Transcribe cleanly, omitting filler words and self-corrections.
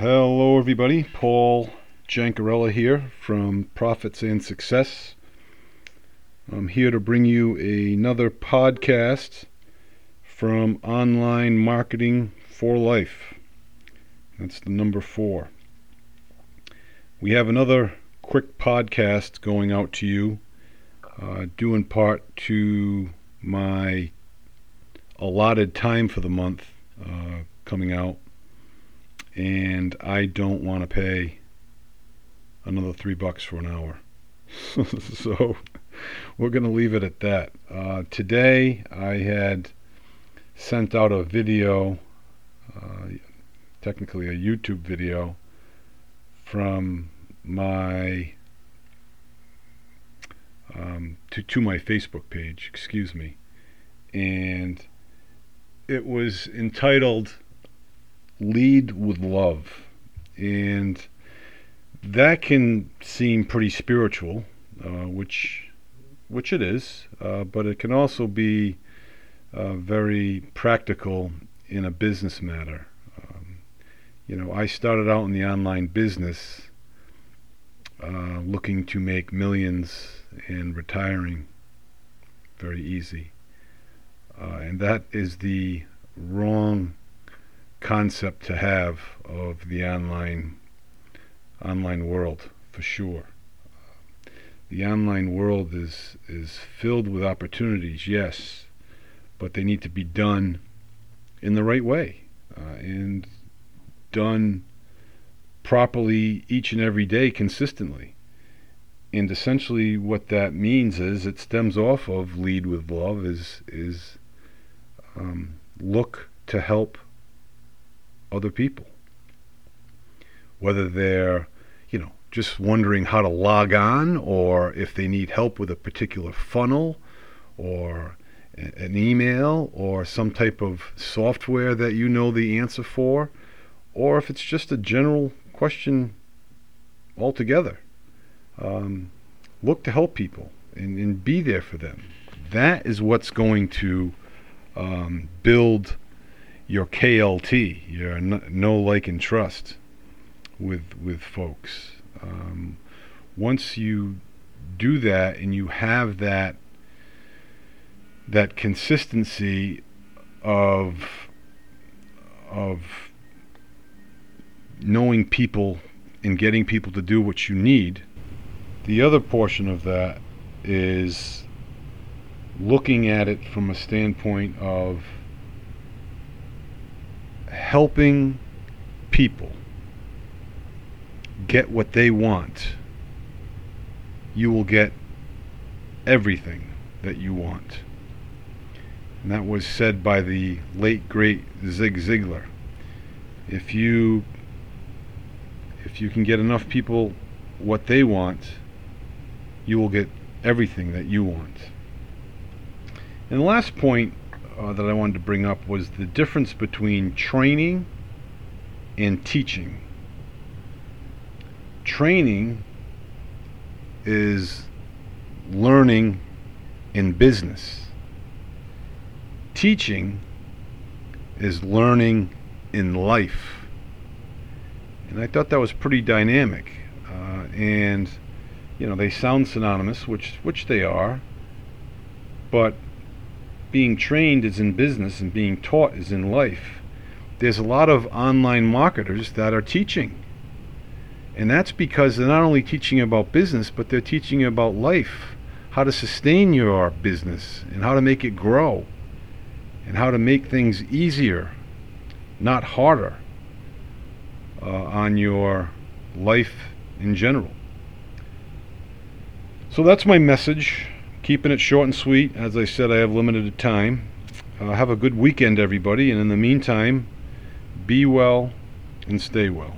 Hello everybody, Paul Jankarella here from Profits and Success. I'm here to bring you another podcast from Online Marketing for Life. That's the number 4. We have another quick podcast going out to you, due in part to my allotted time for the month coming out. And I don't want to pay another $3 for an hour. So we're going to leave it at that. Today I had sent out a video, technically a YouTube video, from my to my Facebook page, and it was entitled Lead with Love, and that can seem pretty spiritual, which it is, but it can also be very practical in a business matter. I started out in the online business looking to make millions and retiring very easy, and that is the wrong concept to have of the online world, for sure. The online world is filled with opportunities, yes, but they need to be done in the right way, and done properly each and every day consistently. And essentially what that means is it stems off of Lead with Love, is look to help other people, whether they're just wondering how to log on, or if they need help with a particular funnel or an email or some type of software that the answer for, or if it's just a general question altogether. Look to help people and be there for them. That is what's going to build your KLT, your know, like, and trust with folks. Once you do that and you have that consistency of knowing people and getting people to do what you need, the other portion of that is looking at it from a standpoint of helping people get what they want. You will get everything that you want. And that was said by the late great Zig Ziglar. If you can get enough people what they want, you will get everything that you want. And the last point that I wanted to bring up was the difference between training and teaching. Training is learning in business. Teaching is learning in life. And I thought that was pretty dynamic. And they sound synonymous, which they are, but being trained is in business and being taught is in life. There's a lot of online marketers that are teaching. And that's because they're not only teaching about business, but they're teaching about life, how to sustain your business and how to make it grow and how to make things easier, not harder, on your life in general. So that's my message. Keeping it short and sweet. As I said, I have limited time. Have a good weekend, everybody. And in the meantime, be well and stay well.